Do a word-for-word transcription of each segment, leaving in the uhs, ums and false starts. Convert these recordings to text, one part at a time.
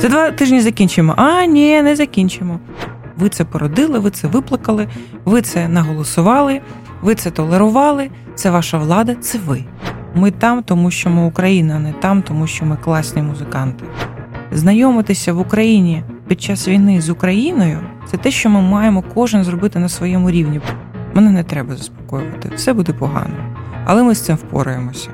За два тижні закінчимо. А, ні, не закінчимо. Ви це породили, ви це виплакали, ви це наголосували, ви це толерували. Це ваша влада, це ви. Ми там, тому що ми Україна, а не там, тому що ми класні музиканти. Знайомитися в Україні під час війни з Україною – це те, що ми маємо кожен зробити на своєму рівні. Мене не треба заспокоювати, все буде погано. Але ми з цим впораємося.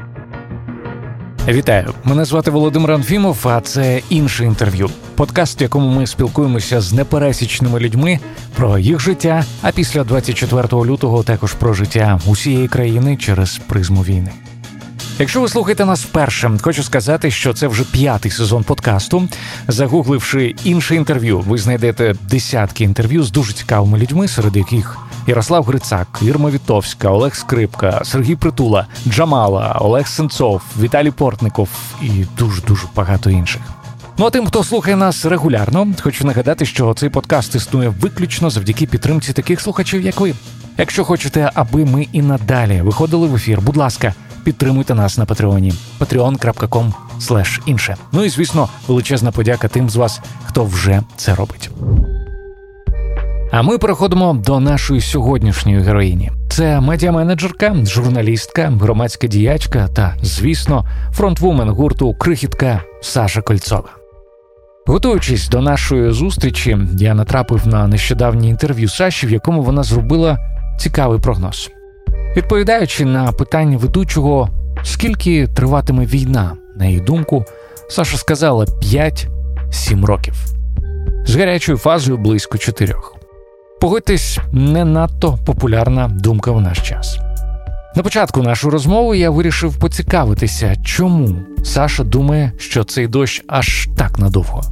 Вітаю, мене звати Володимир Анфімов, а це «Інше інтерв'ю». Подкаст, в якому ми спілкуємося з непересічними людьми про їх життя, а після двадцять четвертого лютого також про життя усієї країни через призму війни. Якщо ви слухаєте нас вперше, хочу сказати, що це вже п'ятий сезон подкасту. Загугливши «Інше інтерв'ю», ви знайдете десятки інтерв'ю з дуже цікавими людьми, серед яких Ярослав Грицак, Ірма Вітовська, Олег Скрипка, Сергій Притула, Джамала, Олег Сенцов, Віталій Портников і дуже-дуже багато інших. Ну а тим, хто слухає нас регулярно, хочу нагадати, що цей подкаст існує виключно завдяки підтримці таких слухачів, як ви. Якщо хочете, аби ми і надалі виходили в ефір, будь ласка, підтримуйте нас на Патреоні. патреон крапка ком слеш інше. Ну і, звісно, величезна подяка тим з вас, хто вже це робить. А ми переходимо до нашої сьогоднішньої героїні. Це медіаменеджерка, журналістка, громадська діячка та, звісно, фронтвумен гурту «Крихітка» Саша Кольцова. Готуючись до нашої зустрічі, я натрапив на нещодавнє інтерв'ю Саші, в якому вона зробила цікавий прогноз. Відповідаючи на питання ведучого, скільки триватиме війна, на її думку, Саша сказала п'ять-сім років. З гарячою фазою близько чотирьох. Погодьтесь, не надто популярна думка в наш час. На початку нашої розмови я вирішив поцікавитися, чому Саша думає, що цей дощ аж так надовго.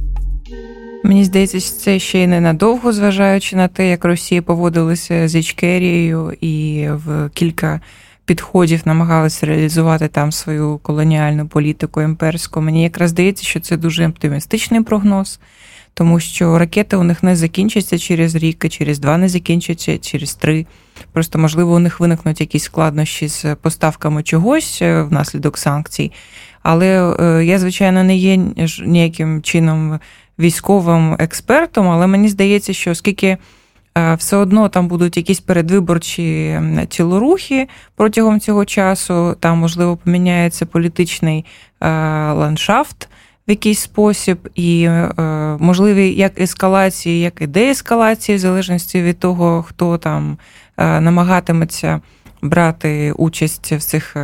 Мені здається, що це ще й ненадовго, зважаючи на те, як Росія поводилася з Ічкерією і в кілька підходів намагалася реалізувати там свою колоніальну політику імперську. Мені якраз здається, що це дуже оптимістичний прогноз, тому що ракети у них не закінчаться через рік, через два не закінчаться, через три. Просто, можливо, у них виникнуть якісь складнощі з поставками чогось внаслідок санкцій. Але я, звичайно, не є ніяким чином військовим експертом, але мені здається, що оскільки все одно там будуть якісь передвиборчі тілорухи протягом цього часу, там, можливо, поміняється політичний ландшафт в якийсь спосіб, і можливі як ескалації, як і деескалації, в залежності від того, хто там намагатиметься брати участь в цих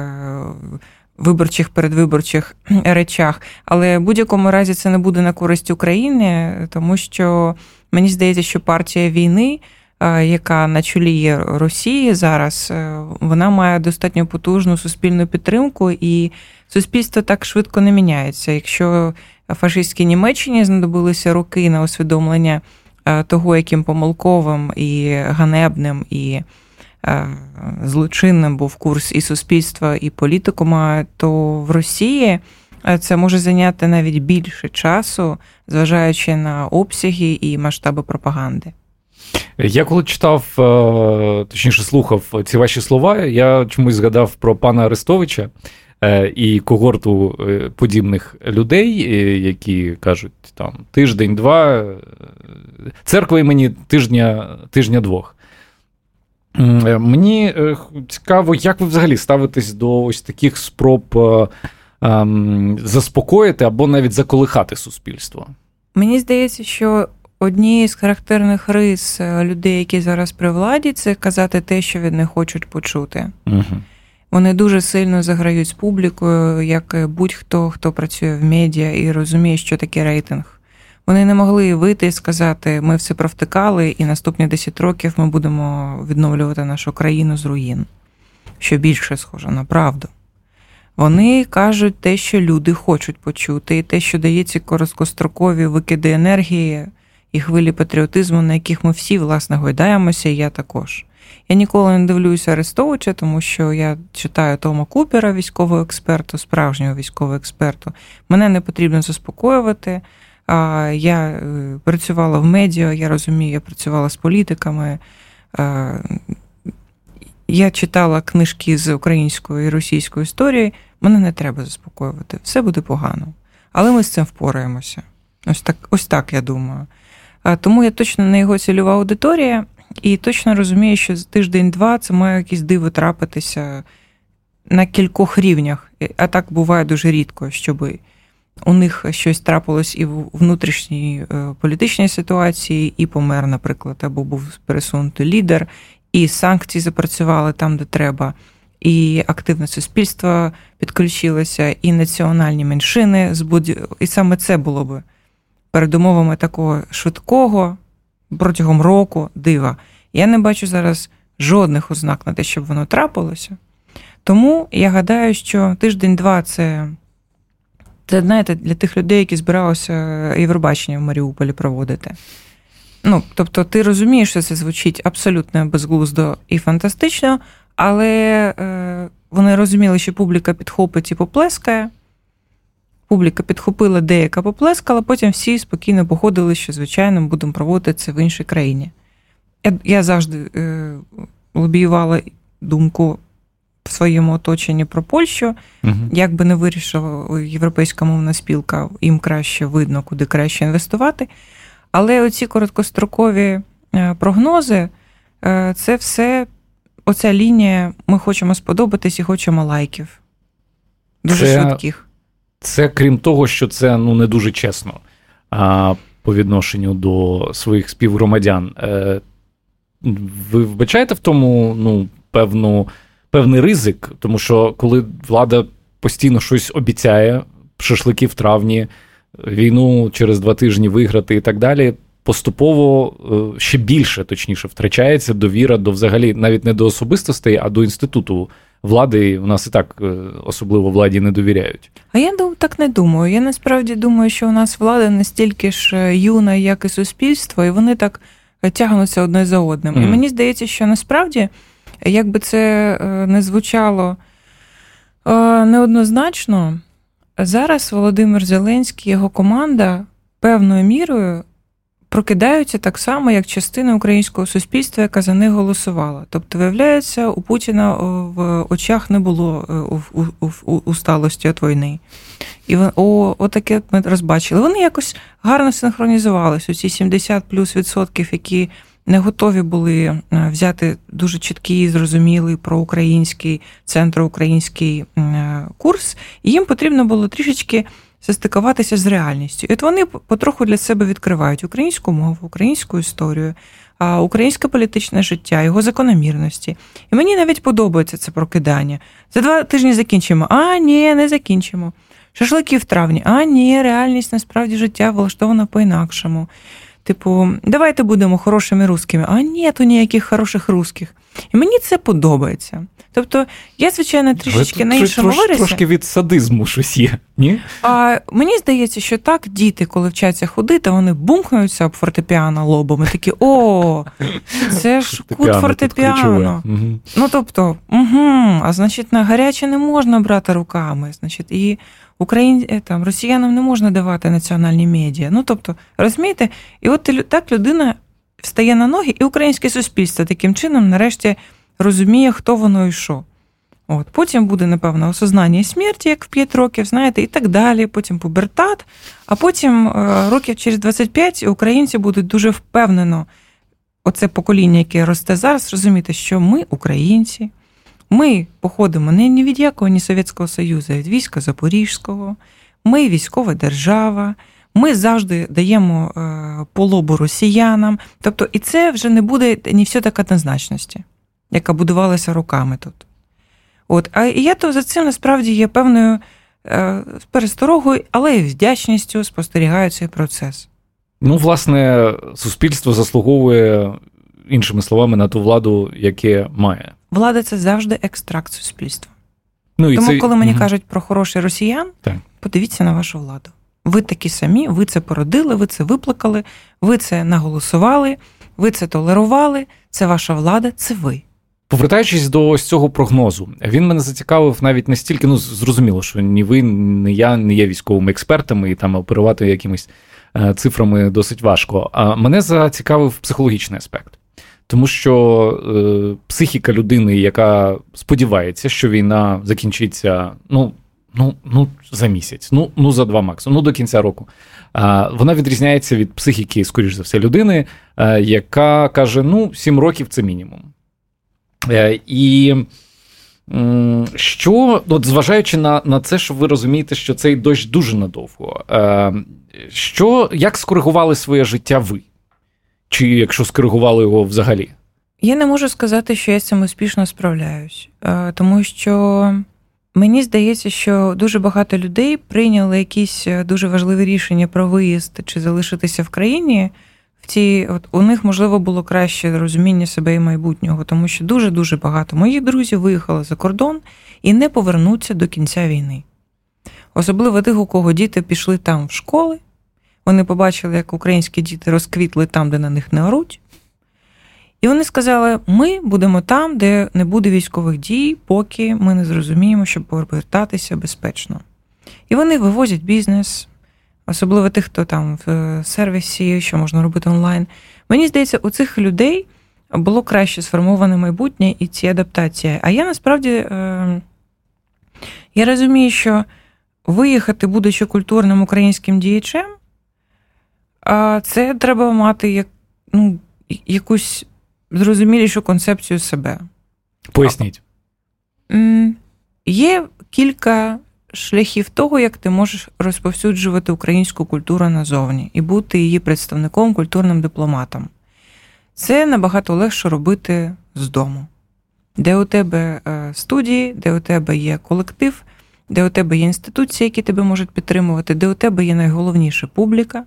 виборчих, передвиборчих речах. Але в будь-якому разі це не буде на користь України, тому що мені здається, що партія війни, яка на чолі Росії зараз, вона має достатньо потужну суспільну підтримку, і суспільство так швидко не міняється. Якщо фашистській Німеччині знадобилися роки на усвідомлення того, яким помилковим і ганебним, і злочинним був курс і суспільства, і політикума, то в Росії це може зайняти навіть більше часу, зважаючи на обсяги і масштаби пропаганди. Я коли читав, точніше слухав ці ваші слова, я чомусь згадав про пана Арестовича і когорту подібних людей, які кажуть там тиждень-два, церква імені тижня, тижня-двох. Мені цікаво, як ви взагалі ставитесь до ось таких спроб заспокоїти або навіть заколихати суспільство? Мені здається, що однією з характерних рис людей, які зараз при владі, це казати те, що вони хочуть почути. Угу. Вони дуже сильно заграють з публікою, як будь-хто, хто працює в медіа і розуміє, що таке рейтинг. Вони не могли вийти і сказати, ми все провтикали, і наступні десять років ми будемо відновлювати нашу країну з руїн. Що більше схоже на правду. Вони кажуть те, що люди хочуть почути, і те, що дає ці короткострокові викиди енергії і хвилі патріотизму, на яких ми всі, власне, гойдаємося, і я також. Я ніколи не дивлюся Арестовича, тому що я читаю Тома Купера, військового експерту, справжнього військового експерту. Мене не потрібно заспокоювати. Я працювала в медіа, я розумію, я працювала з політиками. Я читала книжки з української і російської історії. Мене не треба заспокоювати. Все буде погано. Але ми з цим впораємося. Ось так, ось так я думаю. Тому я точно не його цільова аудиторія і точно розумію, що за тиждень-два це має якісь диво трапитися на кількох рівнях. А так буває дуже рідко, щоб у них щось трапилось і в внутрішній політичній ситуації, і помер, наприклад, або був пересунутий лідер, і санкції запрацювали там, де треба, і активне суспільство підключилося, і національні меншини збуд... І саме це було би передумовами такого швидкого протягом року дива. Я не бачу зараз жодних ознак на те, щоб воно трапилося. Тому я гадаю, що тиждень-два – це, це, знаєте, для тих людей, які збиралися Євробачення в Маріуполі проводити. Ну, тобто ти розумієш, що це звучить абсолютно безглуздо і фантастично, але е, вони розуміли, що публіка підхопить і поплескає. Публіка підхопила, деяка поплескала, потім всі спокійно погодили, що, звичайно, будемо проводити це в іншій країні. Я, я завжди е, лобіювала думку в своєму оточенні про Польщу. Угу. Як би не вирішила європейська мовна спілка, їм краще видно, куди краще інвестувати. Але оці короткострокові прогнози, це все, оця лінія, ми хочемо сподобатись і хочемо лайків. Дуже це, швидких. Це крім того, що це ну, не дуже чесно а, по відношенню до своїх співгромадян. Е, ви вбачаєте в тому ну, певну, певний ризик? Тому що коли влада постійно щось обіцяє, шашлики в травні, війну через два тижні виграти і так далі, поступово ще більше, точніше, втрачається довіра до взагалі, навіть не до особистостей, а до інституту влади. У нас і так особливо владі не довіряють. А я так не думаю. Я насправді думаю, що у нас влада настільки ж юна, як і суспільство, і вони так тягнуться одне за одним. Mm. І мені здається, що насправді, якби це не звучало неоднозначно, зараз Володимир Зеленський і його команда певною мірою прокидаються так само, як частина українського суспільства, яка за них голосувала. Тобто, виявляється, у Путіна в очах не було усталості від війни. І отаке ми розбачили. Вони якось гарно синхронізувалися. Ці сімдесят плюс відсотків, які не готові були взяти дуже чіткий, зрозумілий проукраїнський, центроукраїнський курс, і їм потрібно було трішечки застикуватися з реальністю. І от вони потроху для себе відкривають українську мову, українську історію, українське політичне життя, його закономірності. І мені навіть подобається це прокидання. За два тижні закінчимо. А, ні, не закінчимо. Шашлики в травні. А, ні, реальність, насправді, життя влаштована по-інакшому. Типу, давайте будемо хорошими русскими. А ні, то ніяких хороших русских. І мені це подобається. Тобто, я, звичайно, трішечки на іншому вирісі. Трошки від садизму щось є, ні? А, мені здається, що так діти, коли вчаться ходити, вони бумкнуться об фортепіано лобами, такі, о, це ж кут фортепіано. Угу. Ну, тобто, угу, а значить, на гаряче не можна брати руками, значить, і... Україн... Там, росіянам не можна давати національні медіа. Ну, тобто, розумієте? І от так людина встає на ноги, і українське суспільство таким чином нарешті розуміє, хто воно і що. От. Потім буде, напевно, осознання смерті, як в п'ять років, знаєте, і так далі. Потім пубертат. А потім років через двадцять п'ять українці будуть дуже впевнено, оце покоління, яке росте зараз, розуміти, що ми українці. Ми походимо не ні від якого, ні Совєтського Союзу, а від війська Запорізького. Ми військова держава. Ми завжди даємо е, по лобу росіянам. Тобто, і це вже не буде не все так однозначності, яка будувалася роками тут. От. А і я то за цим, насправді, є певною е, пересторогою, але і вдячністю спостерігаю цей процес. Ну, власне, суспільство заслуговує, іншими словами, на ту владу, яке має. Влада – це завжди екстракт суспільства. Ну, і тому, це... коли мені угу. кажуть про хороших росіян, так. Подивіться на вашу владу. Ви такі самі, ви це породили, ви це виплакали, ви це наголосували, ви це толерували, це ваша влада, це ви. Повертаючись до ось цього прогнозу, він мене зацікавив навіть настільки, ну, зрозуміло, що ні ви, ні я не є військовими експертами, і там оперувати якимись цифрами досить важко. А мене зацікавив психологічний аспект. Тому що е, психіка людини, яка сподівається, що війна закінчиться, ну, ну, ну за місяць, ну, ну за два максимум, ну до кінця року. А, вона відрізняється від психіки, скоріш за все, людини, а, яка каже, ну, сім років – це мінімум. А, і... Що, от зважаючи на, на це, що ви розумієте, що цей дощ дуже надовго, що, як скоригували своє життя ви? Чи якщо скоригували його взагалі? Я не можу сказати, що я з цим успішно справляюсь, тому що мені здається, що дуже багато людей прийняли якісь дуже важливі рішення про виїзд чи залишитися в країні. В цій, от, у них, можливо, було краще розуміння себе і майбутнього, тому що дуже-дуже багато моїх друзів виїхали за кордон і не повернуться до кінця війни. Особливо тих, у кого діти пішли там в школи, вони побачили, як українські діти розквітли там, де на них не оруть, і вони сказали, ми будемо там, де не буде військових дій, поки ми не зрозуміємо, щоб повертатися безпечно. І вони вивозять бізнес, особливо тих, хто там в сервісі, що можна робити онлайн. Мені здається, у цих людей було краще сформоване майбутнє і ці адаптації. А я насправді, я розумію, що виїхати, будучи культурним українським діячем, це треба мати як, ну, якусь зрозумілішу концепцію себе. Поясніть. Є кілька... шляхів того, як ти можеш розповсюджувати українську культуру назовні і бути її представником, культурним дипломатом. Це набагато легше робити з дому. Де у тебе студії, де у тебе є колектив, де у тебе є інституції, які тебе можуть підтримувати, де у тебе є найголовніше публіка,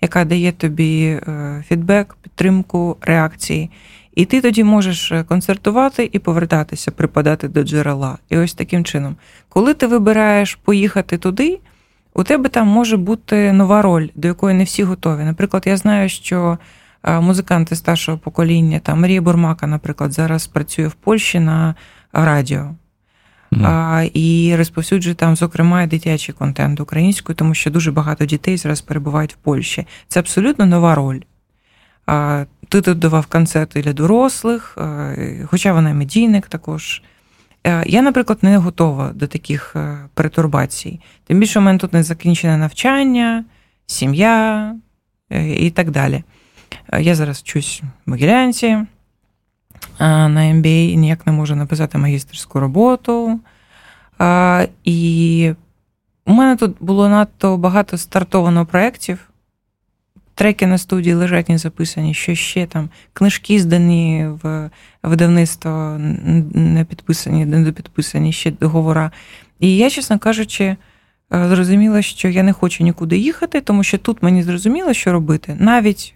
яка дає тобі фідбек, підтримку, реакції. І ти тоді можеш концертувати і повертатися, припадати до джерела. І ось таким чином. Коли ти вибираєш поїхати туди, у тебе там може бути нова роль, до якої не всі готові. Наприклад, я знаю, що музиканти старшого покоління, там Марія Бурмака, наприклад, зараз працює в Польщі на радіо. Mm. І розповсюджує там, зокрема, і дитячий контент українською, тому що дуже багато дітей зараз перебувають в Польщі. Це абсолютно нова роль. Ти тут давав концерти для дорослих, хоча вона медійник також. Я, наприклад, не готова до таких перетурбацій. Тим більше у мене тут не закінчене навчання, сім'я і так далі. Я зараз вчусь в Могилянці, на ем бі ей ніяк не можу написати магістерську роботу. І у мене тут було надто багато стартовано проєктів. Треки на студії лежать не записані, що ще там, книжки здані в видавництво, не підписані, не допідписані ще договори. І я, чесно кажучи, зрозуміла, що я не хочу нікуди їхати, тому що тут мені зрозуміло, що робити, навіть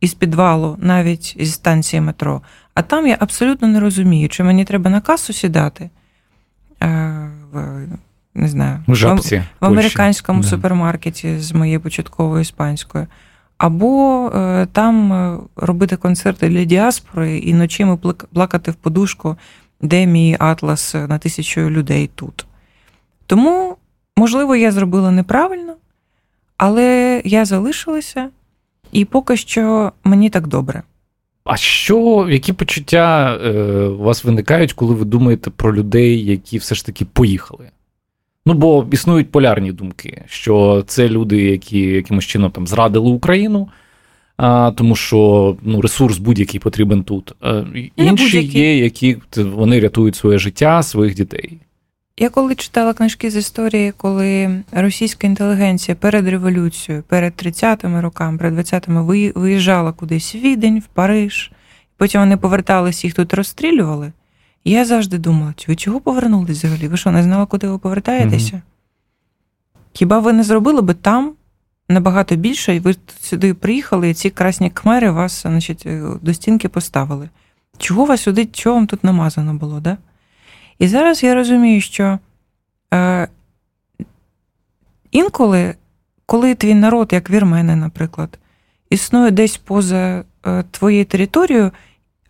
із підвалу, навіть із станції метро. А там я абсолютно не розумію, чи мені треба на касу сідати, не знаю, в, жабці, в, в американському да. супермаркеті з моєї початкової іспанської. Або е, там е, робити концерти для діаспори і ночами плакати в подушку, де мій атлас на тисячу людей тут. Тому, можливо, я зробила неправильно, але я залишилася, і поки що мені так добре. А що, які почуття е, у вас виникають, коли ви думаєте про людей, які все ж таки поїхали? Ну, бо існують полярні думки, що це люди, які якимось чином там зрадили Україну, а, тому що ну, ресурс будь-який потрібен тут. А, інші є, які вони рятують своє життя, своїх дітей. Я коли читала книжки з історії, коли російська інтелігенція перед революцією, перед тридцятими роками, перед двадцятими виїжджала кудись в Відень, в Париж, потім вони повертались, їх тут розстрілювали. Я завжди думала, ви чого повернулись взагалі? Ви що, не знали, куди ви повертаєтеся? Mm-hmm. Хіба ви не зробили би там набагато більше, і ви сюди приїхали, і ці красні кмери вас, значить, до стінки поставили? Чого вас сюди, чого вам тут намазано було, да? І зараз я розумію, що е, інколи, коли твій народ, як вірмени, наприклад, існує десь поза е, твоєю територією,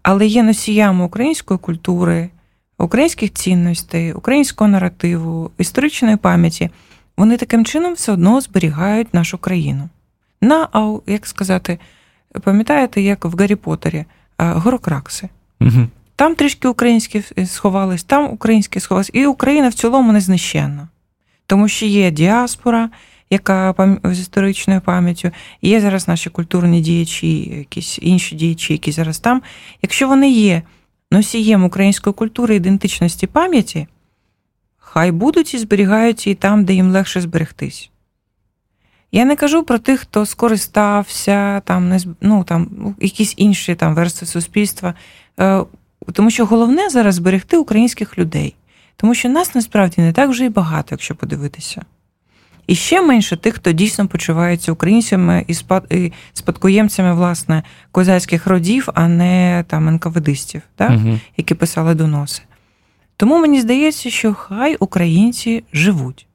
але є носіями української культури, українських цінностей, українського наративу, історичної пам'яті, вони таким чином все одно зберігають нашу країну. На, а, як сказати, пам'ятаєте, як в Гаррі Поттері, Горокракси. Угу. Там трішки українські сховались, там українські сховались, і Україна в цілому незнищенна. Тому що є діаспора, яка з історичною пам'яттю, є зараз наші культурні діячі, якісь інші діячі, які зараз там. Якщо вони є носієм української культури, ідентичності, пам'яті, хай будуть і зберігаються і там, де їм легше зберегтись. Я не кажу про тих, хто скористався, там, ну, там, якісь інші там, верстви суспільства, тому що головне зараз зберегти українських людей. Тому що нас, насправді, не так вже і багато, якщо подивитися. І ще менше тих, хто дійсно почувається українцями і спадкоємцями, власне, козацьких родів, а не там НКВДистів, так? Угу. Які писали доноси. Тому мені здається, що хай українці живуть.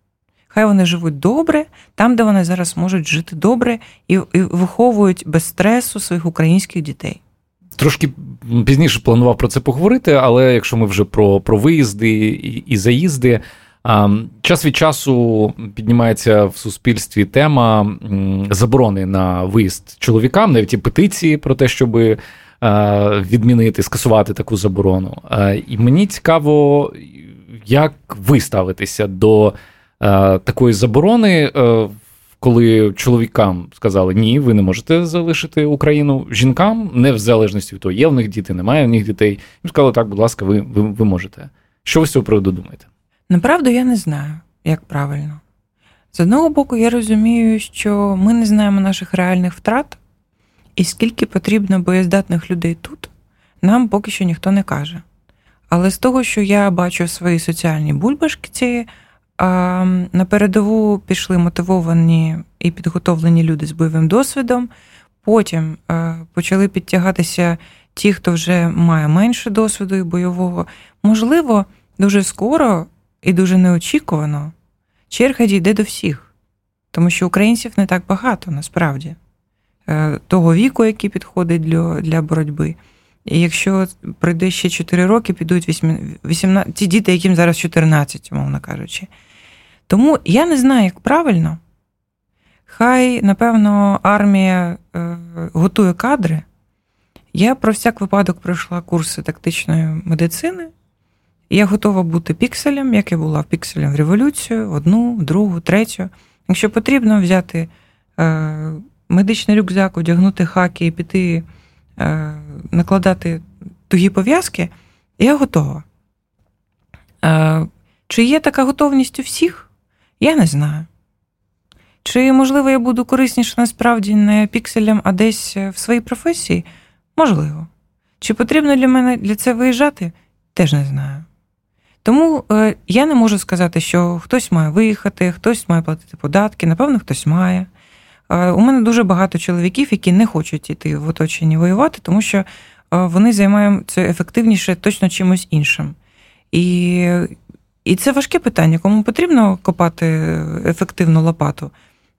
Хай вони живуть добре, там, де вони зараз можуть жити добре і, і виховують без стресу своїх українських дітей. Трошки пізніше планував про це поговорити, але якщо ми вже про, про виїзди і, і заїзди, час від часу піднімається в суспільстві тема заборони на виїзд чоловікам, навіть і петиції про те, щоб відмінити, скасувати таку заборону. І мені цікаво, як ви ставитеся до такої заборони, коли чоловікам сказали, ні, ви не можете залишити Україну, жінкам, не в залежності від того, є в них діти, немає в них дітей, їм сказали, так, будь ласка, ви, ви, ви можете. Що ви з цього приводу думаєте? Направду, я не знаю, як правильно. З одного боку, я розумію, що ми не знаємо наших реальних втрат, і скільки потрібно боєздатних людей тут, нам поки що ніхто не каже. Але з того, що я бачу свої соціальні бульбашки, на передову пішли мотивовані і підготовлені люди з бойовим досвідом, потім почали підтягатися ті, хто вже має менше досвіду і бойового. Можливо, дуже скоро і дуже неочікувано черга дійде до всіх, тому що українців не так багато, насправді, того віку, який підходить для, для боротьби. І якщо пройде ще чотири роки, підуть вісімнадцять, ті діти, яким зараз чотирнадцять, умовно кажучи. Тому я не знаю, як правильно. Хай, напевно, армія е, готує кадри. Я про всяк випадок пройшла курси тактичної медицини. Я готова бути пікселем, як я була пікселем в революцію, одну, другу, третю. Якщо потрібно взяти е, медичний рюкзак, одягнути хаки і піти е, накладати тугі пов'язки, я готова. Е, чи є така готовність у всіх? Я не знаю. Чи, можливо, я буду корисніше насправді не пікселем, а десь в своїй професії? Можливо. Чи потрібно для мене для це виїжджати? Теж не знаю. Тому е, я не можу сказати, що хтось має виїхати, хтось має платити податки, напевно, хтось має. Е, у мене дуже багато чоловіків, які не хочуть йти в оточенні воювати, тому що е, вони займаються ефективніше точно чимось іншим. І, і це важке питання, кому потрібно копати ефективну лопату.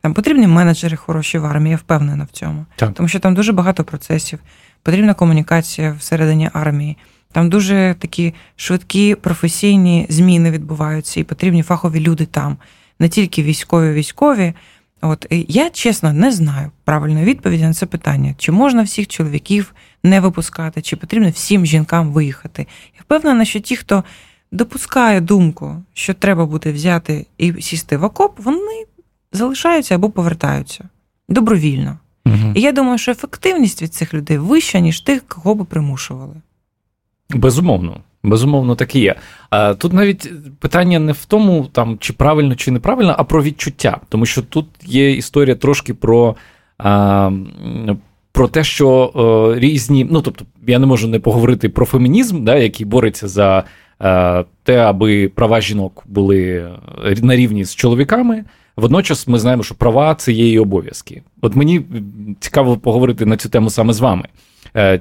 Там потрібні менеджери хороші в армії, я впевнена в цьому. Так. Тому що там дуже багато процесів, потрібна комунікація всередині армії. Там дуже такі швидкі професійні зміни відбуваються, і потрібні фахові люди там, не тільки військові-військові. От я, чесно, не знаю правильної відповіді на це питання. Чи можна всіх чоловіків не випускати, чи потрібно всім жінкам виїхати. Я впевнена, що ті, хто допускає думку, що треба буде взяти і сісти в окоп, вони залишаються або повертаються добровільно. Угу. І я думаю, що ефективність від цих людей вища, ніж тих, кого би примушували. Безумовно, безумовно, так і є. Тут навіть питання не в тому, там, чи правильно, чи неправильно, а про відчуття. Тому що тут є історія трошки про, про те, що різні... Ну, тобто, я не можу не поговорити про фемінізм, да, який бореться за те, аби права жінок були на рівні з чоловіками. Водночас ми знаємо, що права – це є і обов'язки. От мені цікаво поговорити на цю тему саме з вами.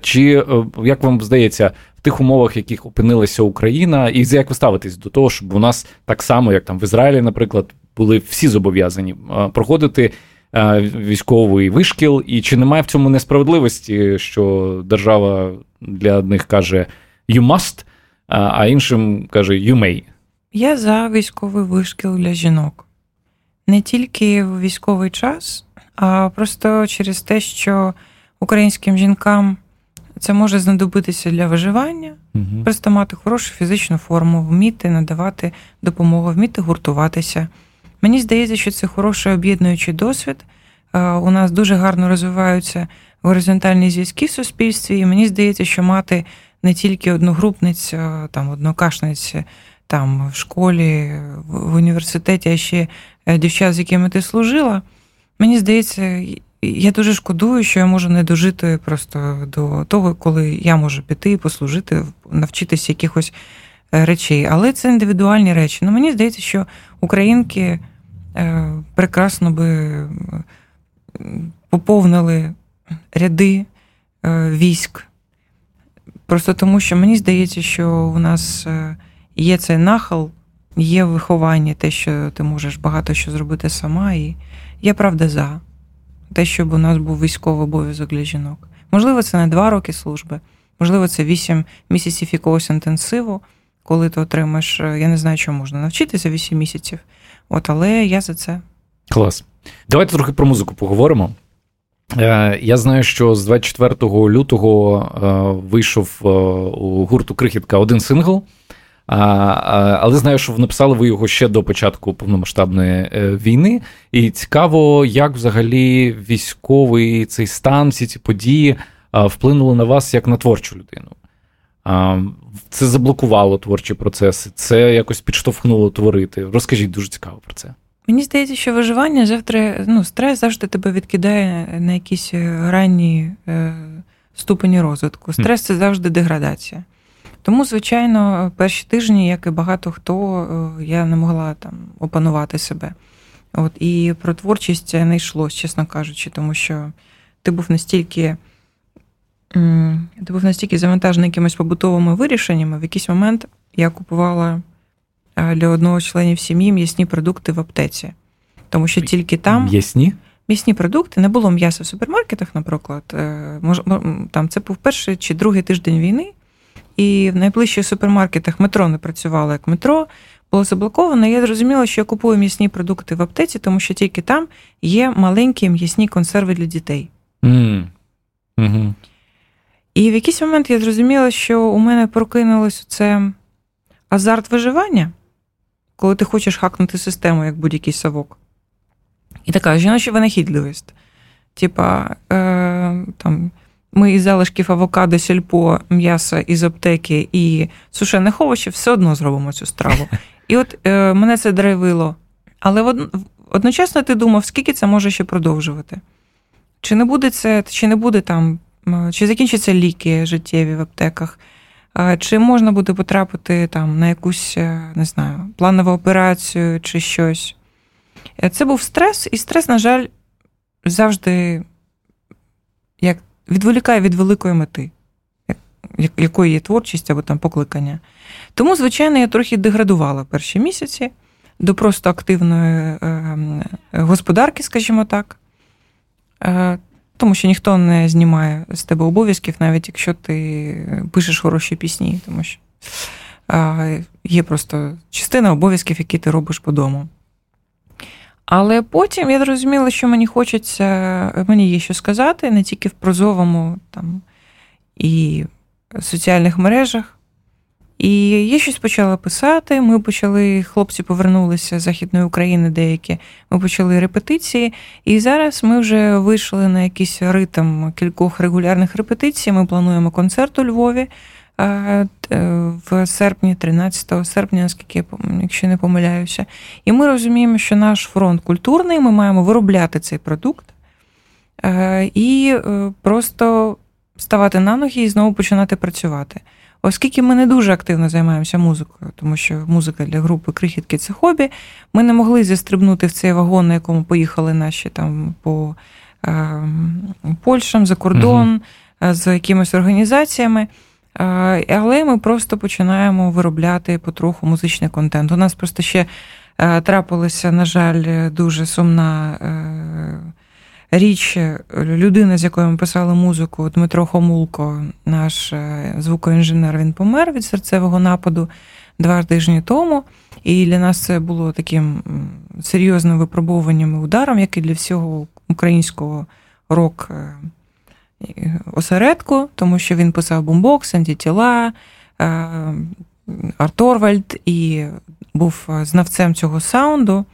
Чи, як вам здається, в тих умовах, в яких опинилася Україна, і як ви ставитесь до того, щоб у нас так само, як там в Ізраїлі, наприклад, були всі зобов'язані проходити військовий вишкіл, і чи немає в цьому несправедливості, що держава для одних каже «you must», а іншим каже «you may»? Я за військовий вишкіл для жінок. Не тільки в військовий час, а просто через те, що українським жінкам це може знадобитися для виживання, угу. Просто мати хорошу фізичну форму, вміти надавати допомогу, вміти гуртуватися, Мені здається, що це хороший об'єднуючий досвід. У нас дуже гарно розвиваються горизонтальні зв'язки в суспільстві, і мені здається, що мати не тільки одногрупниць, там, однокашниць там, в школі, в університеті, а ще дівчат, з якими ти служила, мені здається, я дуже шкодую, що я можу не дожити просто до того, коли я можу піти і послужити, навчитися якихось речей. Але це індивідуальні речі. Ну, мені здається, що українки прекрасно би поповнили ряди військ. Просто тому, що мені здається, що у нас є цей нахил, є виховання, те, що ти можеш багато що зробити сама. І я, правда, за те, щоб у нас був військовий обов'язок для жінок. Можливо, це не два роки служби, можливо, це вісім місяців якогось інтенсиву, коли ти отримаєш, я не знаю, чому можна навчитися вісім місяців, от, але я за це. Клас. Давайте трохи про музику поговоримо. Я знаю, що з двадцять четвертого лютого вийшов у гурту «Крихітка» один сингл, але знаю, що написали ви його ще до початку повномасштабної війни. І цікаво, як взагалі військовий цей стан, всі ці події вплинули на вас як на творчу людину. Це заблокувало творчі процеси, це якось підштовхнуло творити. Розкажіть, дуже цікаво про це. Мені здається, що виживання завтра, ну, стрес завжди тебе відкидає на якісь ранні е, ступені розвитку. Стрес – це завжди деградація. Тому, звичайно, перші тижні, як і багато хто, я не могла там опанувати себе. От, і про творчість не йшло, чесно кажучи, тому що ти був настільки, ти був настільки завантажений якимись побутовими вирішеннями, в якийсь момент я купувала для одного з членів сім'ї м'ясні продукти в аптеці. Тому що тільки там... М'ясні? М'ясні продукти. Не було м'яса в супермаркетах, наприклад. Там це був перший чи другий тиждень війни. І в найближчих супермаркетах метро не працювало як метро. Було заблоковано. Я зрозуміла, що я купую м'ясні продукти в аптеці, тому що тільки там є маленькі м'ясні консерви для дітей. Mm. Mm-hmm. І в якийсь момент я зрозуміла, що у мене прокинулось це азарт виживання, коли ти хочеш хакнути систему, як будь-який совок. І така жіноча винахідливість. Типа, е, там, ми із залишків авокадо, сільпо, м'яса із аптеки і сушених овочів все одно зробимо цю страву. І от е, мене це драйвило. Але од... одночасно ти думав, скільки це може ще продовжувати. Чи не буде це, чи не буде там, чи закінчаться ліки життєві в аптеках, чи можна буде потрапити там на якусь, не знаю, планову операцію чи щось. Це був стрес, і стрес, на жаль, завжди як відволікає від великої мети, якою є творчість або там покликання. Тому, звичайно, я трохи деградувала перші місяці до просто активної господарки, скажімо так. Тому що ніхто не знімає з тебе обов'язків, навіть якщо ти пишеш хороші пісні, тому що є просто частина обов'язків, які ти робиш по дому. Але потім я зрозуміла, що мені хочеться, мені є що сказати, не тільки в прозовому там, і соціальних мережах. І я щось почала писати, ми почали, хлопці повернулися з Західної України деякі, ми почали репетиції, і зараз ми вже вийшли на якийсь ритм кількох регулярних репетицій, ми плануємо концерт у Львові в серпні, тринадцятого серпня, наскільки я, якщо не помиляюся. І ми розуміємо, що наш фронт культурний, ми маємо виробляти цей продукт і просто ставати на ноги і знову починати працювати. Оскільки ми не дуже активно займаємося музикою, тому що музика для групи «Крихітки» – це хобі, ми не могли застрибнути в цей вагон, на якому поїхали наші там по е, Польщам, за кордон, угу. з якимись організаціями, е, але ми просто починаємо виробляти потроху музичний контент. У нас просто ще е, трапилася, на жаль, дуже сумна е, річ, людина, з якою ми писали музику, Дмитро Хомулко, наш звукоінженер, він помер від серцевого нападу два тижні тому. І для нас це було таким серйозним випробуванням і ударом, як і для всього українського рок-осередку, тому що він писав бумбокс, антитіла, Арторвальд і був знавцем цього саунду.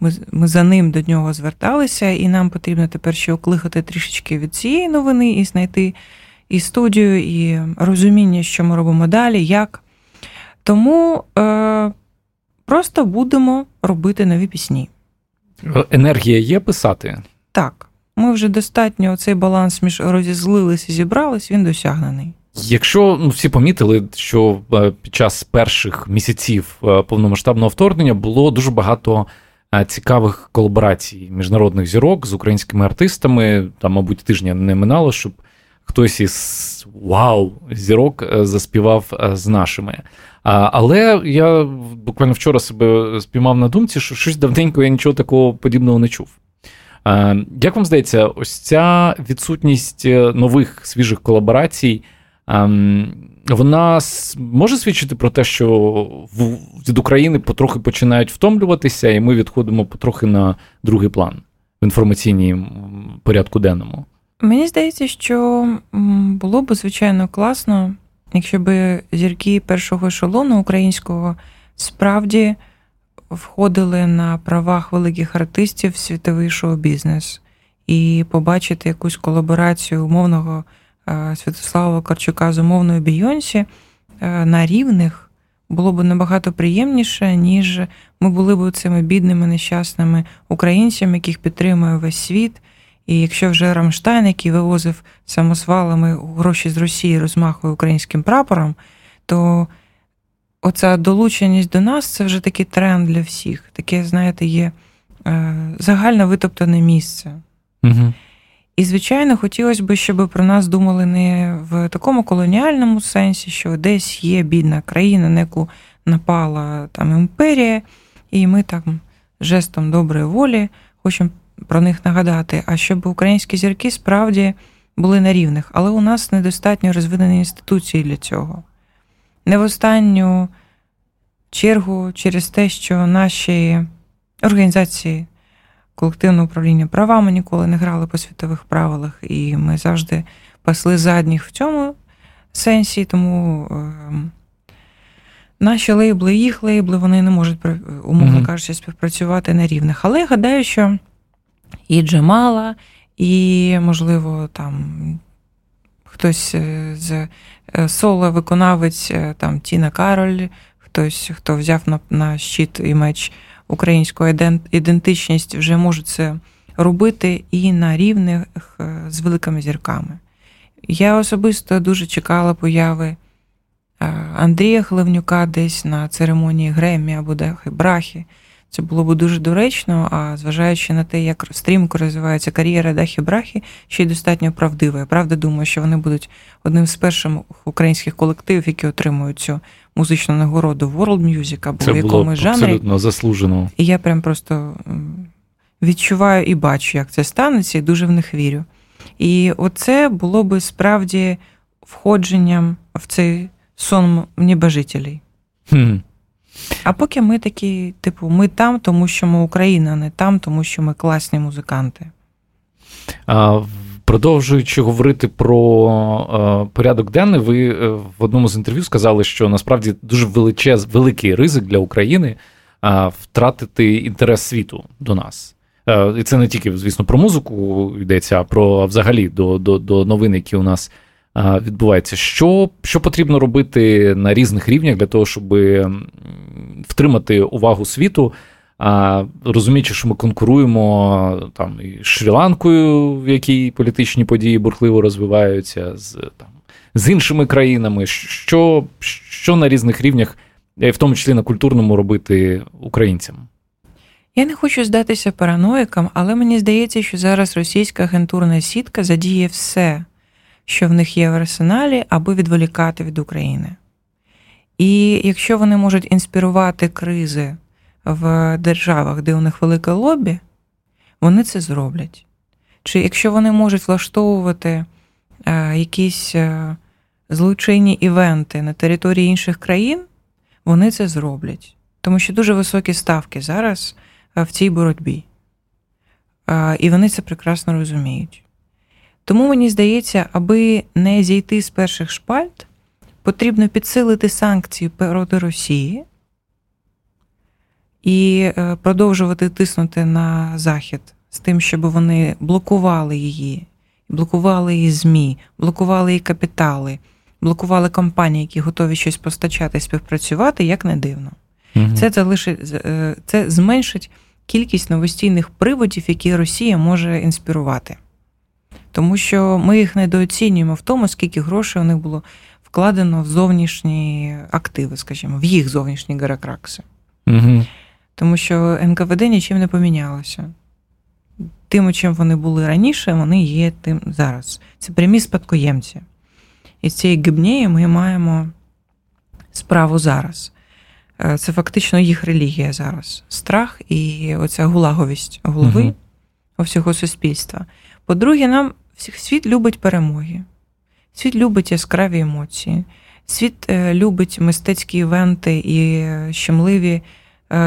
Ми, ми за ним до нього зверталися, і нам потрібно тепер ще оклихати трішечки від цієї новини і знайти і студію, і розуміння, що ми робимо далі, як. Тому е, просто будемо робити нові пісні. Енергія є писати? Так. Ми вже достатньо, цей баланс між розізлились і зібрались, він досягнений. Якщо, ну, всі помітили, що під час перших місяців повномасштабного вторгнення було дуже багато цікавих колаборацій міжнародних зірок з українськими артистами, там, мабуть, тижня не минало, щоб хтось із вау зірок заспівав з нашими. Але я буквально вчора себе спіймав на думці, що щось давненько я нічого такого подібного не чув. Як вам здається, ось ця відсутність нових свіжих колаборацій, вона може свідчити про те, що від України потрохи починають втомлюватися, і ми відходимо потрохи на другий план в інформаційній порядку денному? Мені здається, що було б, звичайно, класно, якщо б зірки першого ешелону українського справді входили на правах великих артистів в світовий шоу-бізнес і побачити якусь колаборацію умовного Святослава Карчука з умовною Бійонсі на рівних було б набагато приємніше, ніж ми були б цими бідними, нещасними українцями, яких підтримує весь світ. І якщо вже Рамштайн, який вивозив самосвалами гроші з Росії, розмахує українським прапором, то оця долученість до нас – це вже такий тренд для всіх. Таке, знаєте, є загально витоптане місце. Угу. І, звичайно, хотілося б, щоб про нас думали не в такому колоніальному сенсі, що десь є бідна країна, на яку напала там імперія, і ми там жестом доброї волі хочемо про них нагадати, а щоб українські зірки справді були на рівних. Але у нас недостатньо розвинені інституції для цього. Не в останню чергу через те, що наші організації колективного управління правами ніколи не грали по світових правилах, і ми завжди пасли задніх в цьому сенсі, тому наші лейбли, їх лейбли, вони не можуть, умовно кажучи, співпрацювати на рівних. Але я гадаю, що і Джамала, і, можливо, там хтось з соло-виконавець, там Тіна Кароль, хтось, хто взяв на, на щит і меч українську ідентичність, вже можуть це робити і на рівних з великими зірками. Я особисто дуже чекала появи Андрія Хливнюка десь на церемонії Греммі або Дахи Брахи. Це було б дуже доречно, а зважаючи на те, як стрімко розвивається кар'єра Дахи Брахи, ще й достатньо правдива. Я правда думаю, що вони будуть одним з перших українських колективів, які отримують цю музичну нагороду World Music або в якомусь жанрі. Це було абсолютно заслужено. І я прям просто відчуваю і бачу, як це станеться, і дуже в них вірю. І оце було би справді входженням в цей сон небожителей. Хм. А поки ми такі, типу, ми там, тому що ми Україна, не там, тому що ми класні музиканти. А, продовжуючи говорити про а, порядок денний, ви в одному з інтерв'ю сказали, що насправді дуже величез, великий ризик для України а, втратити інтерес світу до нас. А, і це не тільки, звісно, про музику йдеться, а про взагалі до, до, до новин, які у нас відбувається. Що, що потрібно робити на різних рівнях для того, щоб втримати увагу світу, розуміючи, що ми конкуруємо там і з Шрі-Ланкою, в якій політичні події бурхливо розвиваються, з, там, з іншими країнами. Що, що на різних рівнях, в тому числі на культурному, робити українцям? Я не хочу здатися параноїкам, але мені здається, що зараз російська агентурна сітка задіє все, що в них є в арсеналі, аби відволікати від України. І якщо вони можуть інспірувати кризи в державах, де у них велике лобі, вони це зроблять. Чи якщо вони можуть влаштовувати якісь злочинні івенти на території інших країн, вони це зроблять. Тому що дуже високі ставки зараз в цій боротьбі. І вони це прекрасно розуміють. Тому, мені здається, аби не зійти з перших шпальт, потрібно підсилити санкції проти Росії і продовжувати тиснути на Захід з тим, щоб вони блокували її, блокували її ЗМІ, блокували її капітали, блокували компанії, які готові щось постачати, співпрацювати, як не дивно. Угу. Це, це, лише, це зменшить кількість новостійних приводів, які Росія може інспірувати. Тому що ми їх недооцінюємо в тому, скільки грошей у них було вкладено в зовнішні активи, скажімо, в їх зовнішні герокракси. Угу. Тому що ен ка ве де нічим не помінялося. Тим, чим вони були раніше, вони є тим зараз. Це прямі спадкоємці. І з цією гібнею ми маємо справу зараз. Це фактично їх релігія зараз. Страх і оця гулаговість голови угу. у всього суспільства. По-друге, нам світ любить перемоги. Світ любить яскраві емоції. Світ любить мистецькі івенти і щемливі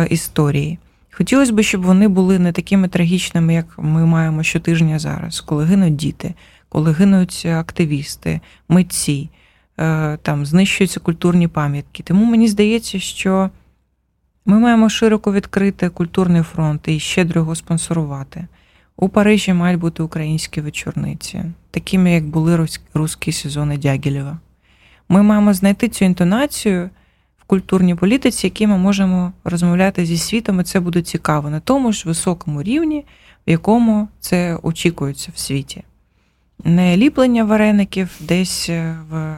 історії. Хотілося б, щоб вони були не такими трагічними, як ми маємо щотижня зараз, коли гинуть діти, коли гинуть активісти, митці, там знищуються культурні пам'ятки. Тому мені здається, що ми маємо широко відкрити культурний фронт і щедро його спонсорувати. У Парижі мають бути українські вечорниці, такими, як були русські сезони Дягілєва. Ми маємо знайти цю інтонацію в культурній політиці, які ми можемо розмовляти зі світом, і це буде цікаво на тому ж високому рівні, в якому це очікується в світі. Не ліплення вареників десь в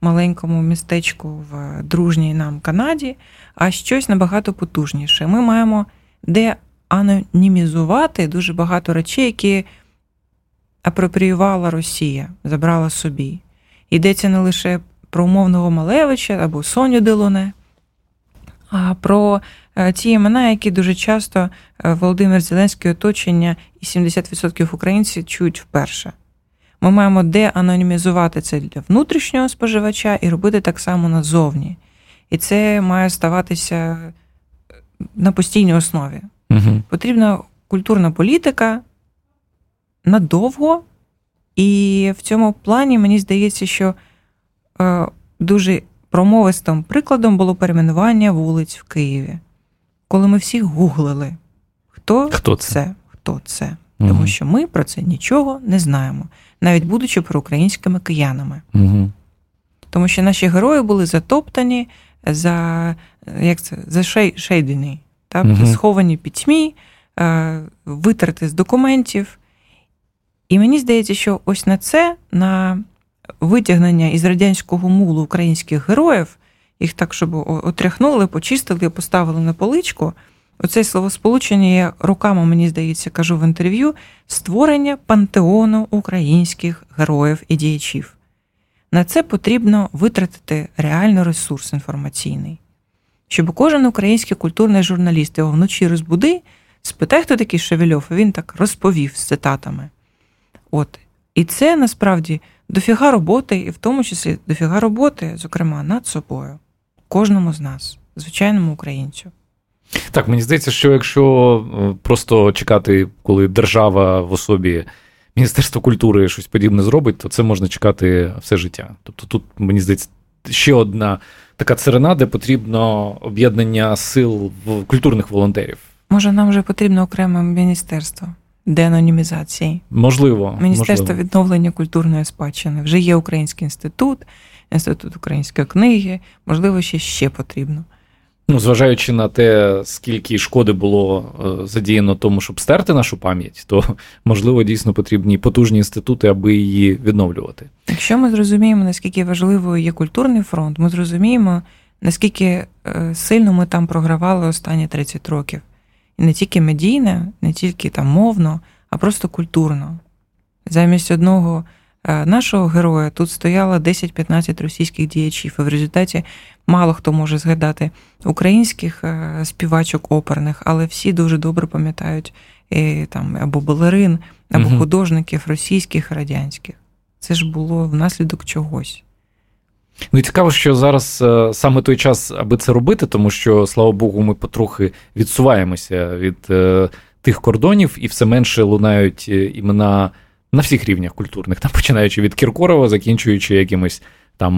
маленькому містечку в дружній нам Канаді, а щось набагато потужніше. Ми маємо де анонімізувати дуже багато речей, які апропріювала Росія, забрала собі. Йдеться не лише про умовного Малевича або Соню Делуне, а про ті імена, які дуже часто Володимир Зеленський оточення і сімдесят відсотків українців чують вперше. Ми маємо де анонімізувати це для внутрішнього споживача і робити так само назовні. І це має ставатися на постійній основі. Угу. Потрібна культурна політика надовго, і в цьому плані, мені здається, що е, дуже промовистим прикладом було перейменування вулиць в Києві. Коли ми всі гуглили, хто, хто це? це, хто це. Угу. Тому що ми про це нічого не знаємо, навіть будучи проукраїнськими киянами. Угу. Тому що наші герої були затоптані, за, як це, за шей, шейдені. Так, угу. сховані пітьмі, витерти з документів. І мені здається, що ось на це, на витягнення із радянського мулу українських героїв, їх так, щоб отряхнули, почистили, поставили на поличку, оце словосполучення я руками, мені здається, кажу в інтерв'ю, створення пантеону українських героїв і діячів. На це потрібно витратити реально ресурс інформаційний. Щоб кожен український культурний журналіст його вночі розбуди, спитай, хто такий Шевельов, і він так розповів з цитатами. От. І це, насправді, дофіга роботи, і в тому числі дофіга роботи, зокрема, над собою. Кожному з нас, звичайному українцю. Так, мені здається, що якщо просто чекати, коли держава в особі Міністерства культури щось подібне зробить, то це можна чекати все життя. Тобто тут, мені здається, ще одна така царина, де потрібно об'єднання сил культурних волонтерів. Може, нам вже потрібно окреме міністерство деанонімізації? Можливо. Міністерство можливо. Відновлення культурної спадщини. Вже є Український інститут, інститут української книги. Можливо, ще ще потрібно. Ну, зважаючи на те, скільки шкоди було задіяно тому, щоб стерти нашу пам'ять, то, можливо, дійсно потрібні потужні інститути, аби її відновлювати. Якщо ми зрозуміємо, наскільки важливою є культурний фронт, ми зрозуміємо, наскільки сильно ми там програвали останні тридцять років. І не тільки медійно, не тільки там мовно, а просто культурно. Замість одного нашого героя тут стояло десять-п'ятнадцять російських діячів, і в результаті мало хто може згадати українських співачок оперних, але всі дуже добре пам'ятають і, там, або балерин, або угу. художників російських, радянських. Це ж було внаслідок чогось. Ну і цікаво, що зараз саме той час, аби це робити, тому що, слава Богу, ми потрохи відсуваємося від е, тих кордонів, і все менше лунають імена на всіх рівнях культурних, там, починаючи від Кіркорова, закінчуючи якимись там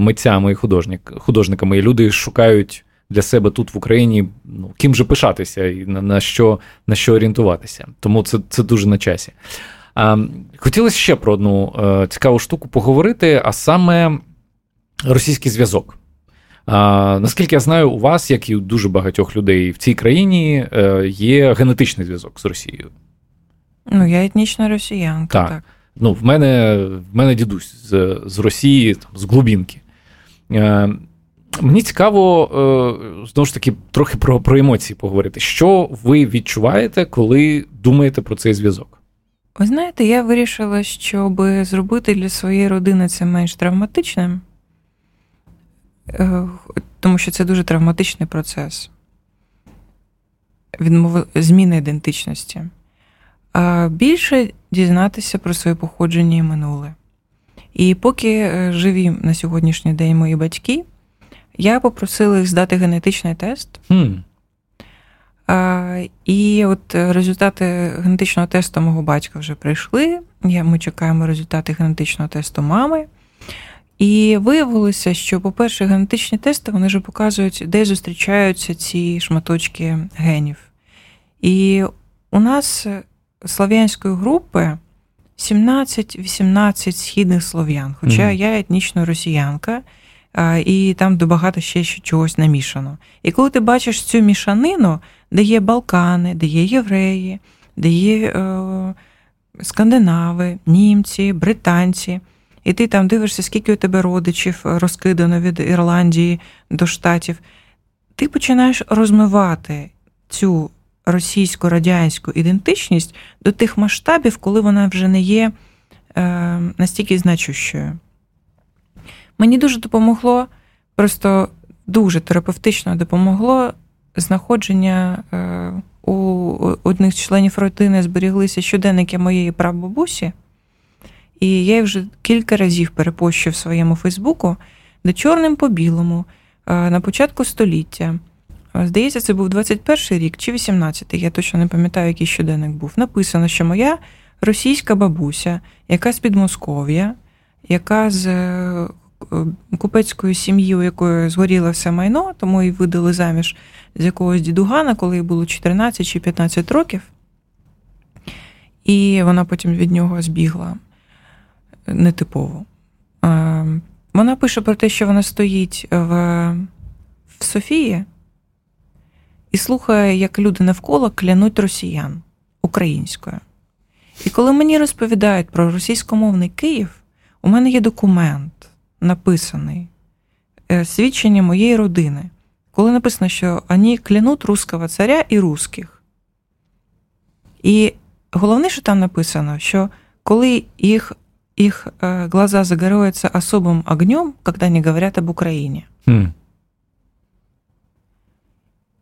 митцями і художник, художниками. І люди шукають для себе тут в Україні, ну, ким же пишатися і на, на, що, на що орієнтуватися. Тому це, це дуже на часі. А, хотілося ще про одну а, цікаву штуку поговорити, а саме російський зв'язок. А, наскільки я знаю, у вас, як і у дуже багатьох людей в цій країні, є генетичний зв'язок з Росією. Ну, я етнічна росіянка, так. так. Ну, в мене, в мене дідусь з, з Росії, там, з глубинки. Е, мені цікаво, е, знову ж таки, трохи про, про емоції поговорити. Що ви відчуваєте, коли думаєте про цей зв'язок? Ви знаєте, я вирішила, щоб зробити для своєї родини це менш травматичним, е, тому що це дуже травматичний процес відмови, зміни ідентичності. А більше дізнатися про своє походження і минуле. І поки живі на сьогоднішній день мої батьки, я попросила їх здати генетичний тест. Mm. А, і от результати генетичного тесту мого батька вже прийшли. Я, ми чекаємо результати генетичного тесту мами. І виявилося, що, по-перше, генетичні тести, вони вже показують, де зустрічаються ці шматочки генів. І у нас... Слов'янської групи сімнадцять-вісімнадцять східних слов'ян, хоча mm. я етнічна росіянка, і там багато ще чогось намішано. І коли ти бачиш цю мішанину, де є Балкани, де є євреї, де є е, скандинави, німці, британці, і ти там дивишся, скільки у тебе родичів розкидано від Ірландії до Штатів, ти починаєш розмивати цю російсько-радянську ідентичність до тих масштабів, коли вона вже не є е, настільки значущою. Мені дуже допомогло, просто дуже терапевтично допомогло знаходження е, у, у одних членів родини зберіглися щоденники моєї прабабусі, і я вже кілька разів перепощу в своєму Фейсбуку, де чорним по білому, е, на початку століття, здається, це був двадцять перший рік чи вісімнадцятий, я точно не пам'ятаю, який щоденник був. Написано, що моя російська бабуся, яка з Підмосков'я, яка з купецької сім'ї, у якої згоріло все майно, тому її видали заміж з якогось дідугана, коли їй було чотирнадцять чи п'ятнадцять років. І вона потім від нього збігла нетипово. Вона пише про те, що вона стоїть в, в Софії, і слухає, як люди навколо клянуть росіян українською. І коли мені розповідають про російськомовний Київ, у мене є документ, написаний, свідчення моєї родини, коли написано, що вони клянуть русского царя і русських. І головне, що там написано, що коли їх, їх глаза загораються особим огнем, коли вони говорять об Україні. Mm.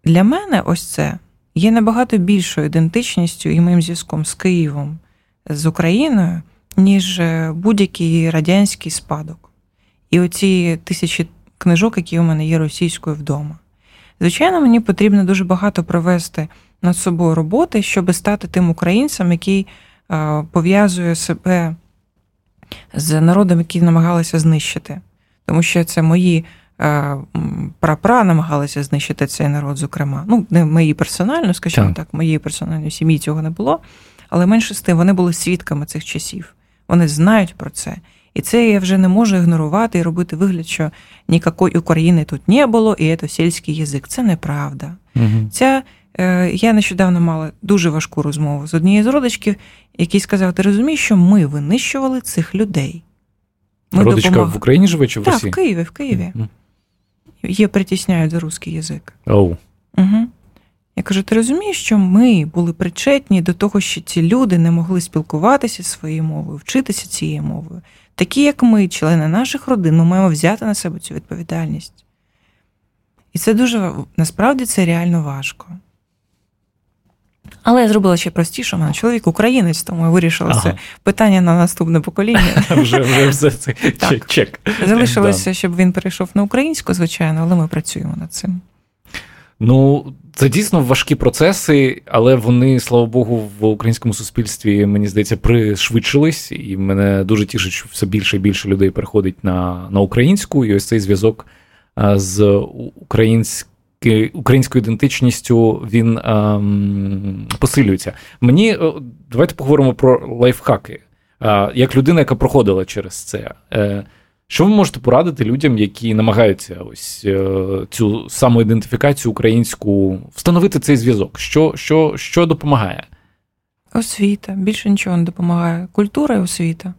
Для мене ось це є набагато більшою ідентичністю і моїм зв'язком з Києвом, з Україною, ніж будь-який радянський спадок. І оці тисячі книжок, які у мене є російською вдома. Звичайно, мені потрібно дуже багато провести над собою роботи, щоб стати тим українцем, який пов'язує себе з народом, який намагалися знищити. Тому що це мої... прапра намагалися знищити цей народ, зокрема. Ну, не мої персонально, скажімо так, так моєї персональної сім'ї цього не було, але менше з тим, вони були свідками цих часів. Вони знають про це. І це я вже не можу ігнорувати і робити вигляд, що ніякої України тут не було, і це сільський язик. Це неправда. Угу. Ця, я нещодавно мала дуже важку розмову з однією з родичків, який сказав, ти розумієш, що ми винищували цих людей. Ми Родичка допомог... в Україні живе чи в так, Росії? Так, в Києві, в Києві. Mm-hmm. Її притісняють за русський язик. Oh. Угу. Я кажу, ти розумієш, що ми були причетні до того, що ці люди не могли спілкуватися своєю мовою, вчитися цією мовою. Такі, як ми, члени наших родин, ми маємо взяти на себе цю відповідальність. І це дуже, насправді, це реально важко. Але я зробила ще простіше, у мене чоловік українець, тому я вирішила ага. це питання на наступне покоління. Вже вже все це чек. Залишилося, щоб він перейшов на українську, звичайно, але ми працюємо над цим. Ну, це дійсно важкі процеси, але вони, слава Богу, в українському суспільстві, мені здається, пришвидшились, і мене дуже тішить, що все більше і більше людей переходить на, на українську, і ось цей зв'язок з українською українською ідентичністю він ем, посилюється. Мені, давайте поговоримо про лайфхаки. Е, як людина, яка проходила через це. Е, що ви можете порадити людям, які намагаються ось е, цю самоідентифікацію українську, встановити цей зв'язок? Що, що, що допомагає? Освіта. Більше нічого не допомагає. Культура і освіта.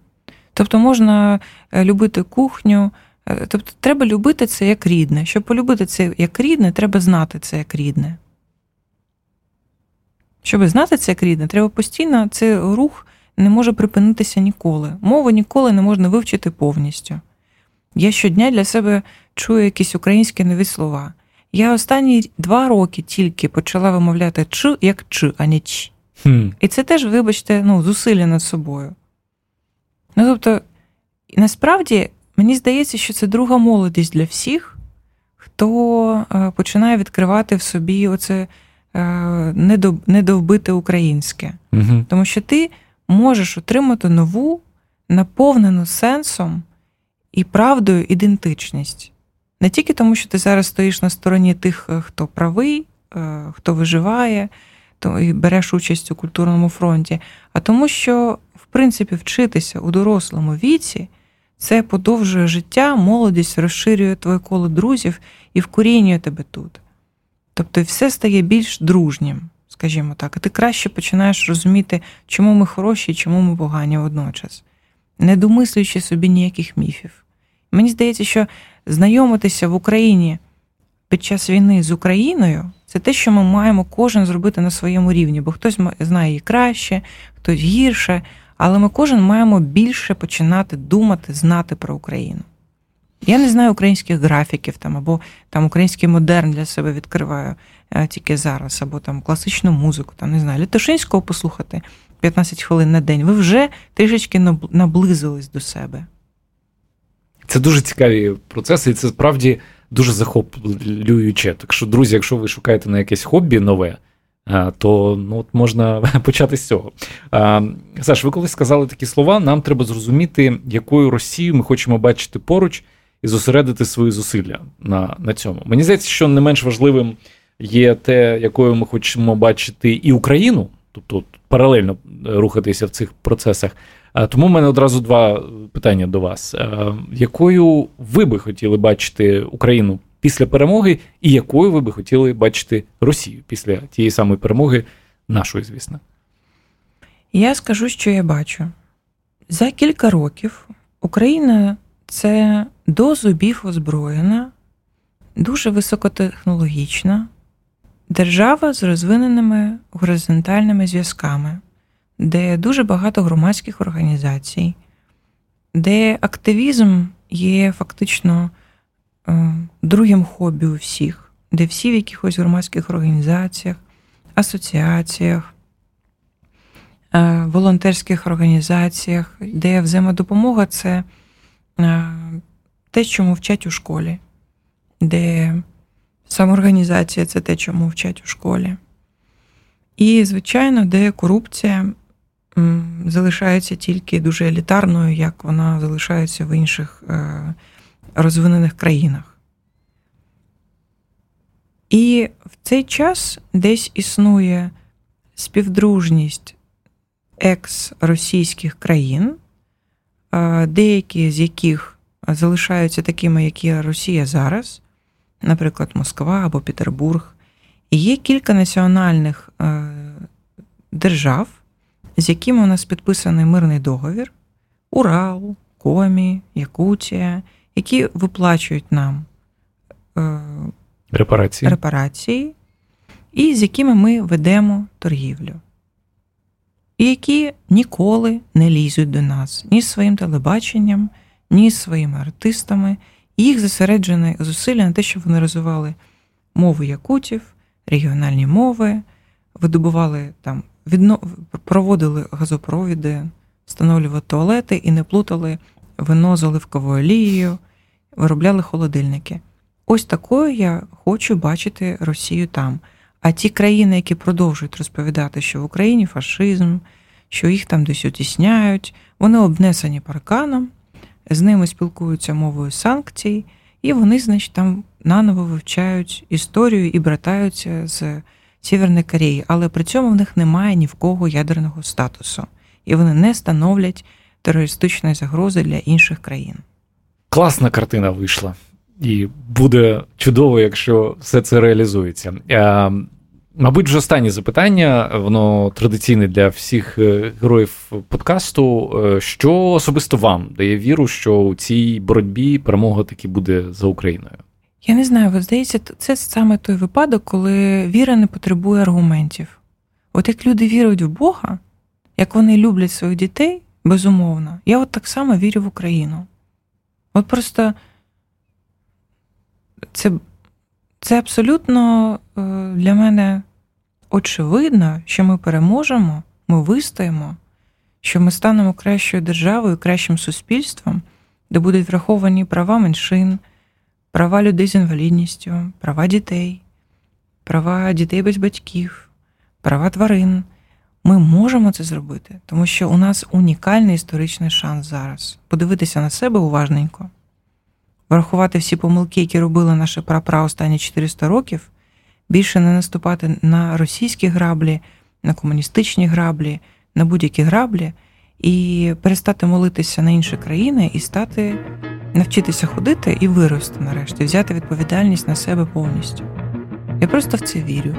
Тобто можна любити кухню, тобто треба любити це як рідне. Щоб полюбити це як рідне, треба знати це як рідне. Щоб знати це як рідне, треба постійно, цей рух не може припинитися ніколи. Мову ніколи не можна вивчити повністю. Я щодня для себе чую якісь українські нові слова. Я останні два роки тільки почала вимовляти «ч» як «ч», а не «ч». Хм. І це теж, вибачте, ну, зусилля над собою. Ну, тобто, насправді, мені здається, що це друга молодість для всіх, хто починає відкривати в собі оце недовбите українське. Угу. Тому що ти можеш отримати нову, наповнену сенсом і правдою ідентичність. Не тільки тому, що ти зараз стоїш на стороні тих, хто правий, хто виживає, то і береш участь у культурному фронті, а тому, що, в принципі, вчитися у дорослому віці, це подовжує життя, молодість розширює твоє коло друзів і вкорінює тебе тут. Тобто все стає більш дружнім, скажімо так, і ти краще починаєш розуміти, чому ми хороші і чому ми погані водночас, не домислюючи собі ніяких міфів. Мені здається, що знайомитися в Україні під час війни з Україною, це те, що ми маємо кожен зробити на своєму рівні, бо хтось знає її краще, хтось гірше, але ми кожен маємо більше починати думати, знати про Україну. Я не знаю українських графіків, там, або там, український модерн для себе відкриваю тільки зараз, або там, класичну музику, там, не знаю, Лятошинського послухати п'ятнадцять хвилин на день. Ви вже трішечки наблизились до себе. Це дуже цікаві процеси, і це справді дуже захоплююче. Так що, друзі, якщо ви шукаєте на якесь хобі нове, то ну, от можна почати з цього. Саш, ви колись сказали такі слова, нам треба зрозуміти, якою Росію ми хочемо бачити поруч і зосередити свої зусилля на, на цьому. Мені здається, що не менш важливим є те, якою ми хочемо бачити і Україну, тобто паралельно рухатися в цих процесах. Тому в мене одразу два питання до вас. Якою ви би хотіли бачити Україну після перемоги і якою ви би хотіли бачити Росію після тієї самої перемоги нашої, звісно? Я скажу, що я бачу. За кілька років Україна – це до зубів озброєна, дуже високотехнологічна держава з розвиненими горизонтальними зв'язками, де дуже багато громадських організацій, де активізм є фактично другим хобі у всіх, де всі в якихось громадських організаціях, асоціаціях, волонтерських організаціях, де взаємодопомога – це те, чому вчать у школі, де самоорганізація – це те, чому вчать у школі. І, звичайно, де корупція залишається тільки дуже елітарною, як вона залишається в інших розвинених країнах. І в цей час десь існує співдружність екс-російських країн, деякі з яких залишаються такими, як є Росія зараз, наприклад, Москва або Петербург. І є кілька національних держав, з якими у нас підписаний мирний договір – Урал, Комі, Якутія – які виплачують нам е, репарації. репарації, і з якими ми ведемо торгівлю. І які ніколи не лізуть до нас, ні з своїм телебаченням, ні з своїми артистами. Їх зосереджене зусилля на те, щоб вони розвивали мову якутів, регіональні мови, видобували там, відно... проводили газопровіди, встановлювали туалети і не плутали вино з оливковою олією, виробляли холодильники. Ось такою я хочу бачити Росію там. А ті країни, які продовжують розповідати, що в Україні фашизм, що їх там десь утісняють, вони обнесені парканом, з ними спілкуються мовою санкцій, і вони, значить, там наново вивчають історію і братаються з Сєвєрної Кореї, але при цьому в них немає ні в кого ядерного статусу. І вони не становлять терористичної загрози для інших країн. Класна картина вийшла. І буде чудово, якщо все це реалізується. Е, мабуть, вже останнє запитання, воно традиційне для всіх героїв подкасту. Що особисто вам дає віру, що у цій боротьбі перемога таки буде за Україною? Я не знаю, ви здається, це саме той випадок, коли віра не потребує аргументів. От як люди вірують в Бога, як вони люблять своїх дітей, безумовно, я от так само вірю в Україну. От просто це, це абсолютно для мене очевидно, що ми переможемо, ми вистоїмо, що ми станемо кращою державою, кращим суспільством, де будуть враховані права меншин, права людей з інвалідністю, права дітей, права дітей без батьків, права тварин. Ми можемо це зробити, тому що у нас унікальний історичний шанс зараз. Подивитися на себе уважненько, врахувати всі помилки, які робили наші прапра останні чотириста років, більше не наступати на російські граблі, на комуністичні граблі, на будь-які граблі, і перестати молитися на інші країни і стати, навчитися ходити і вирости нарешті, взяти відповідальність на себе повністю. Я просто в це вірю.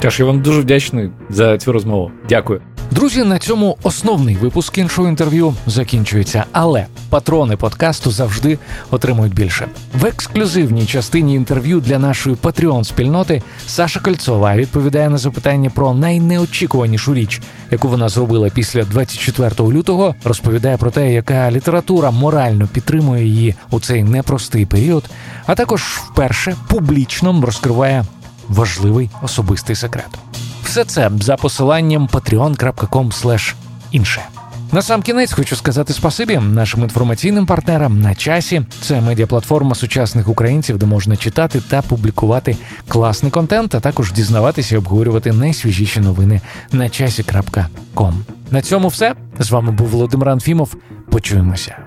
Тож я вам дуже вдячний за цю розмову. Дякую. Друзі, на цьому основний випуск іншого інтерв'ю закінчується. Але патрони подкасту завжди отримують більше. В ексклюзивній частині інтерв'ю для нашої Патреон-спільноти Саша Кольцова відповідає на запитання про найнеочікуванішу річ, яку вона зробила після двадцять четвертого лютого, розповідає про те, яка література морально підтримує її у цей непростий період, а також вперше публічно розкриває важливий особистий секрет. Все це за посиланням патреон крапка ком слеш інше. Насамкінець хочу сказати спасибі нашим інформаційним партнерам «На часі». Це медіаплатформа сучасних українців, де можна читати та публікувати класний контент, а також дізнаватися і обговорювати найсвіжіші новини на часі крапка ком. На цьому все. З вами був Володимир Анфімов. Почуємося.